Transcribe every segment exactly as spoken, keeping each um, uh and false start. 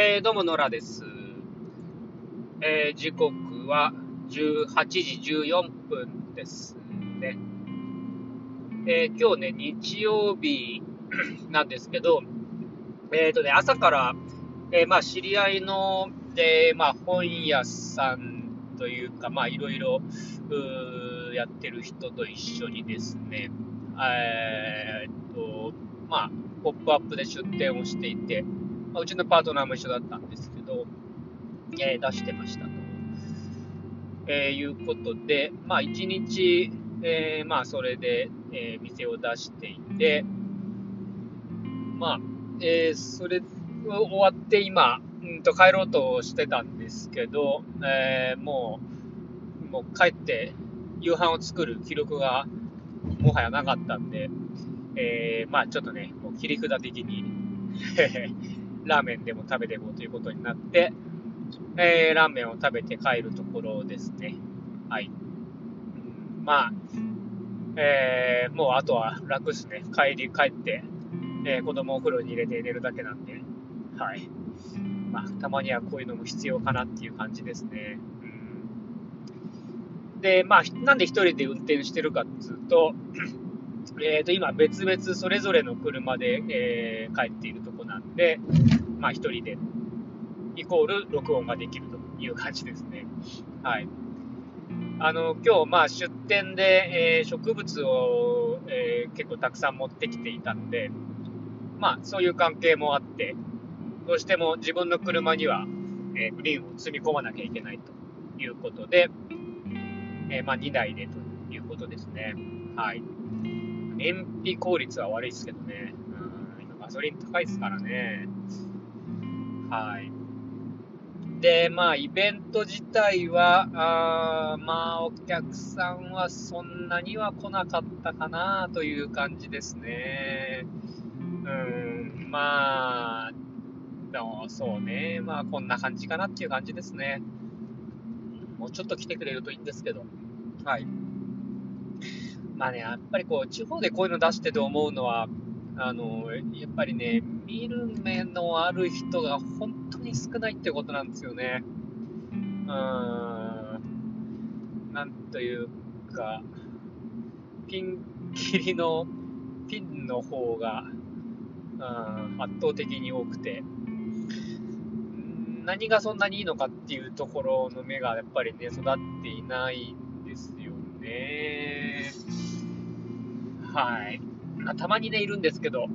えー、どうも野良です、えー、時刻はじゅうはちじじゅうよんぷんですね、えー、今日ね日曜日なんですけど、えーとね、朝から、えーまあ、知り合いの、えーまあ、本屋さんというかまあいろいろやってる人と一緒にですねえーとまあポップアップで出店をしていて、まあ、うちのパートナーも一緒だったんですけど、えー、出してましたと、えー、いうことで、まあ、いちにち、えーまあ、それで、えー、店を出していて、まあえー、それを終わって今、うんと帰ろうとしてたんですけど、えー、もう、もう帰って夕飯を作る気力がもはやなかったんで、えー、まあちょっとね、もう切り札的にラーメンでも食べていこうということになって、えー、ラーメンを食べて帰るところですね。はい。うん、まあ、えー、もうあとは楽ですね。帰り帰って、えー、子供をお風呂に入れて寝るだけなんで、はい。まあ、たまにはこういうのも必要かなっていう感じですね。うん、で、まあ、なんで一人で運転してるかっつうと、えー、と今別々それぞれの車で、えー、帰っているとこなんで、まあ一人でイコール録音ができるという感じですね。はい。あの今日まあ出店で、えー、植物を、えー、結構たくさん持ってきていたので、まあそういう関係もあって、どうしても自分の車には、えー、グリーンを積み込まなきゃいけないということで、えー、まあにだいでということですね。はい。燃費効率は悪いですけどね、うん、今ガソリン高いですからね。はい。で、まあイベント自体はあまあお客さんはそんなには来なかったかなという感じですね。うん、まあでもそうね、まあこんな感じかなっていう感じですね。もうちょっと来てくれるといいんですけど、はい。まあね、やっぱりこう地方でこういうの出してて思うのはあのやっぱりね見る目のある人が本当に少ないってことなんですよね。うーん、なんというかピンキリのピンの方がうん圧倒的に多くて何がそんなにいいのかっていうところの目がやっぱりね育っていないんですよね。はい、まあ、たまにねいるんですけど、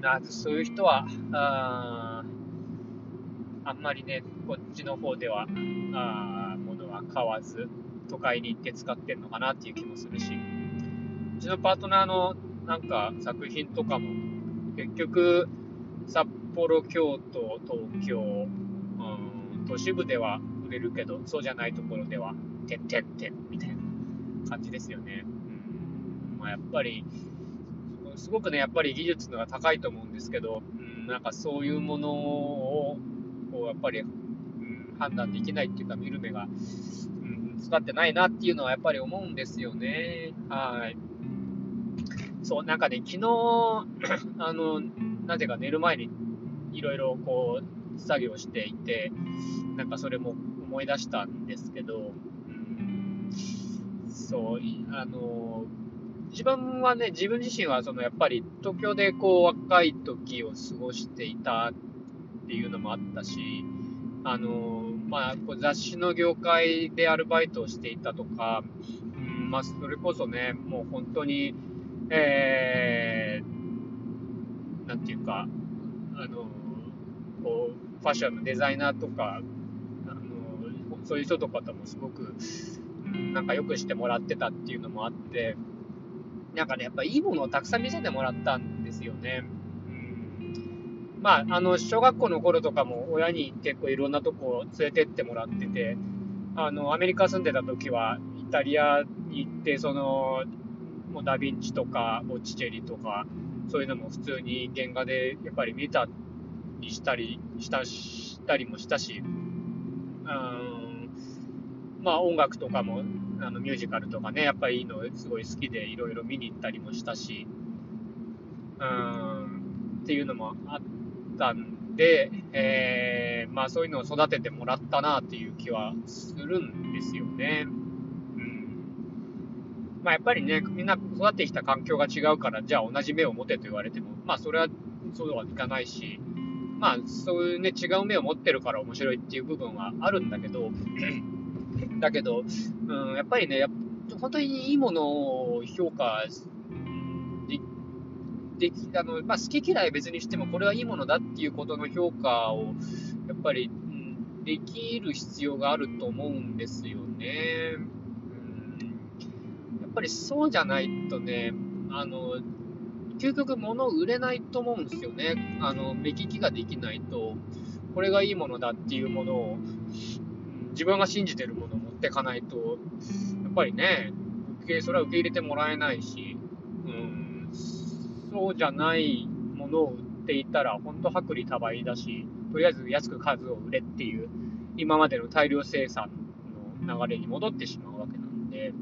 まあ、そういう人は あ, あんまりねこっちの方ではあ物は買わず都会に行って使ってんのかなっていう気もするし、うちのパートナーのなんか作品とかも結局札幌、京都、東京、うん、都市部では売れるけどそうじゃないところではてんてんてんみたいな感じですよね。やっぱりすごくねやっぱり技術のが高いと思うんですけど、うん、なんかそういうものをこうやっぱり、うん、判断できないっていうか見る目が、うん、使ってないなっていうのはやっぱり思うんですよね。はい。そうなんかね昨日あのなぜか寝る前にいろいろこう作業していてなんかそれも思い出したんですけど、うん、そうあの。自分はね、自分自身はそのやっぱり東京でこう若い時を過ごしていたっていうのもあったし、あのまあ、こう雑誌の業界でアルバイトをしていたとか、うんまあ、それこそね、もう本当に、えー、なんていうかあのこうファッションのデザイナーとかあのそういう人とかともすごく、うん、なんかよくしてもらってたっていうのもあって。なんかねやっぱいいものをたくさん見せてもらったんですよね。うん、まああの小学校の頃とかも親に結構いろんなとこ連れてってもらってて、あのアメリカ住んでた時はイタリアに行ってそのもうダヴィンチとかボッチチェリとかそういうのも普通に原画でやっぱり見たりしたりしたしたりもしたし、うん、まあ音楽とかも。あのミュージカルとかねやっぱりいいのすごい好きでいろいろ見に行ったりもしたしうーんっていうのもあったんで、えーまあ、そういうのを育ててもらったなっていう気はするんですよね。うんまあ、やっぱりね、みんな育ってきた環境が違うから、じゃあ同じ目を持てと言われても、まあ、それはそうはいかないし、まあそういうね、違う目を持ってるから面白いっていう部分はあるんだけどだけど、うん、やっぱりね、やっ本当にいいものを評価でできあの、まあ、好き嫌い別にしても、これはいいものだっていうことの評価をやっぱり、うん、できる必要があると思うんですよね、うん、やっぱりそうじゃないとね、あの究極物売れないと思うんですよね。あの目利きができないと、これがいいものだっていうものを、自分が信じてるものを持ってかないと、やっぱりね、それは受け入れてもらえないし、うん、そうじゃないものを売っていたら本当薄利多売だし、とりあえず安く数を売れっていう今までの大量生産の流れに戻ってしまうわけなんで、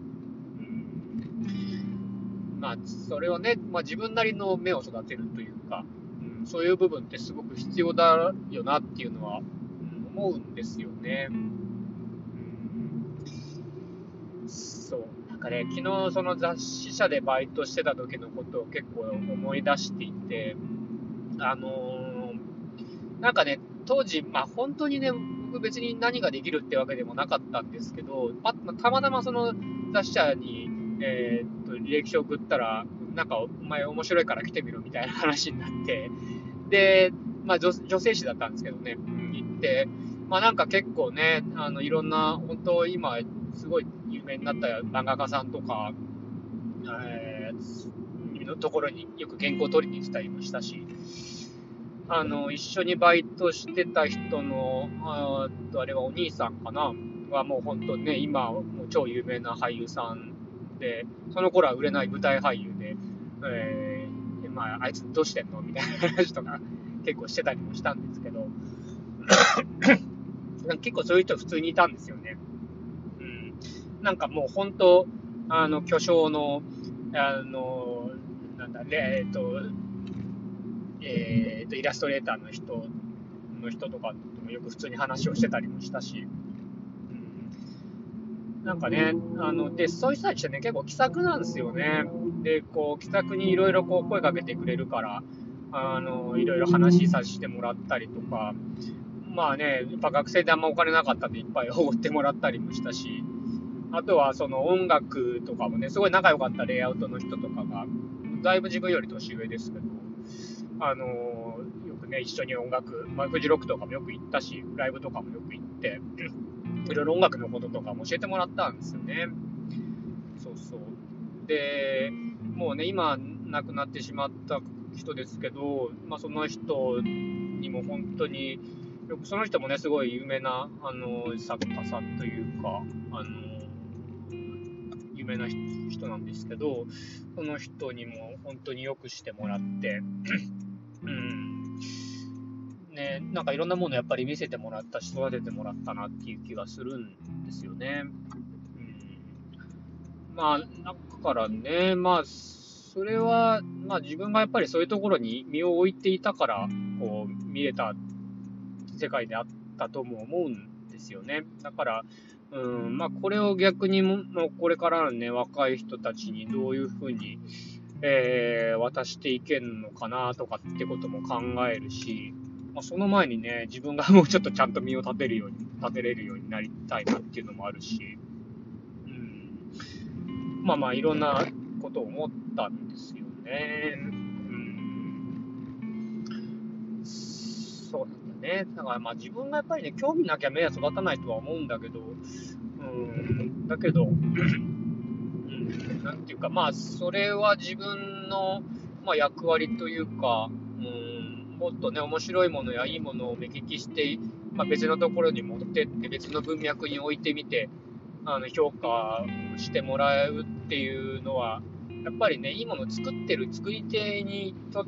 まあ、それをね、まあ、自分なりの目を育てるというか、うん、そういう部分ってすごく必要だよなっていうのは、うん、思うんですよね、うん、そうなんかね、昨日その雑誌社でバイトしてた時のことを結構思い出していて、あのー、なんかね、当時、まあ、本当にね、僕別に何ができるってわけでもなかったんですけど、ま、たまたまその雑誌社にえー、っと履歴書送ったら、なんかお前面白いから来てみろみたいな話になって、で、まあ、女, 女性誌だったんですけどね、行って、まあ、なんか結構ね、あのいろんな本当今すごい有名になった漫画家さんとか、えー、のところによく原稿を取りに行ったりもしたし、あの一緒にバイトしてた人の あ, あれはお兄さんかなはもう本当ね、今もう超有名な俳優さんで、その頃は売れない舞台俳優で、えーまあ、あいつどうしてんのみたいな話とか結構してたりもしたんですけど結構そういう人普通にいたんですよね、うん、なんかもう本当あの巨匠のあのなんだ、えーとえーとイラストレーターの人の人とかともよく普通に話をしてたりもしたし、なんかね、あのでそういう人たちってね、結構気さくなんですよね。で、こう気さくにいろいろ声かけてくれるから、いろいろ話させてもらったりとか、まあね、やっぱ学生であんまお金なかったんでいっぱいおごってもらったりもしたし、あとはその音楽とかもね、すごい仲良かったレイアウトの人とかが、だいぶ自分より年上ですけど、あのよくね一緒に音楽、まあ、フジロックとかもよく行ったし、ライブとかもよく行っていろいろ音楽のこととかも教えてもらったんですよね。そうそう。で、もうね、今亡くなってしまった人ですけど、まあ、その人にも本当によく、その人もね、すごい有名なあの作家さんというか、あの有名な人なんですけど、その人にも本当によくしてもらって、うん。ね、なんかいろんなものやっぱり見せてもらったし、育ててもらったなっていう気がするんですよね、うん、まあだからね、まあそれは、まあ、自分がやっぱりそういうところに身を置いていたから、こう見れた世界であったとも思うんですよね。だから、うんまあ、これを逆にもこれからの、ね、若い人たちにどういうふうに、えー、渡していけるのかなとかってことも考えるし、まあ、その前にね、自分がもうちょっとちゃんと身を立てるように、立てれるようになりたいなっていうのもあるし、うん、まあまあいろんなことを思ったんですよね。うん、そうなんだね。だからまあ自分がやっぱりね、興味なきゃ目は育たないとは思うんだけど、うん、だけど、うん、なんていうか、まあそれは自分の、まあ、役割というか、もっとね、面白いものやいいものを目利きして、まあ、別のところに持ってって別の文脈に置いてみて、あの評価してもらうっていうのはやっぱりね、いいものを作ってる作り手にと、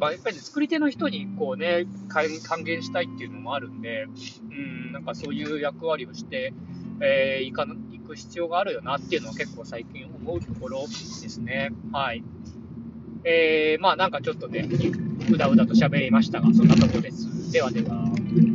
まあ、やっぱり作り手の人にこうね、還元したいっていうのもあるんで、うん、なんかそういう役割をして、えー、いか、いく必要があるよなっていうのは結構最近思うところですね。はい。えー、まあなんかちょっとね、うだうだと喋りましたが、そんなところです。ではでは。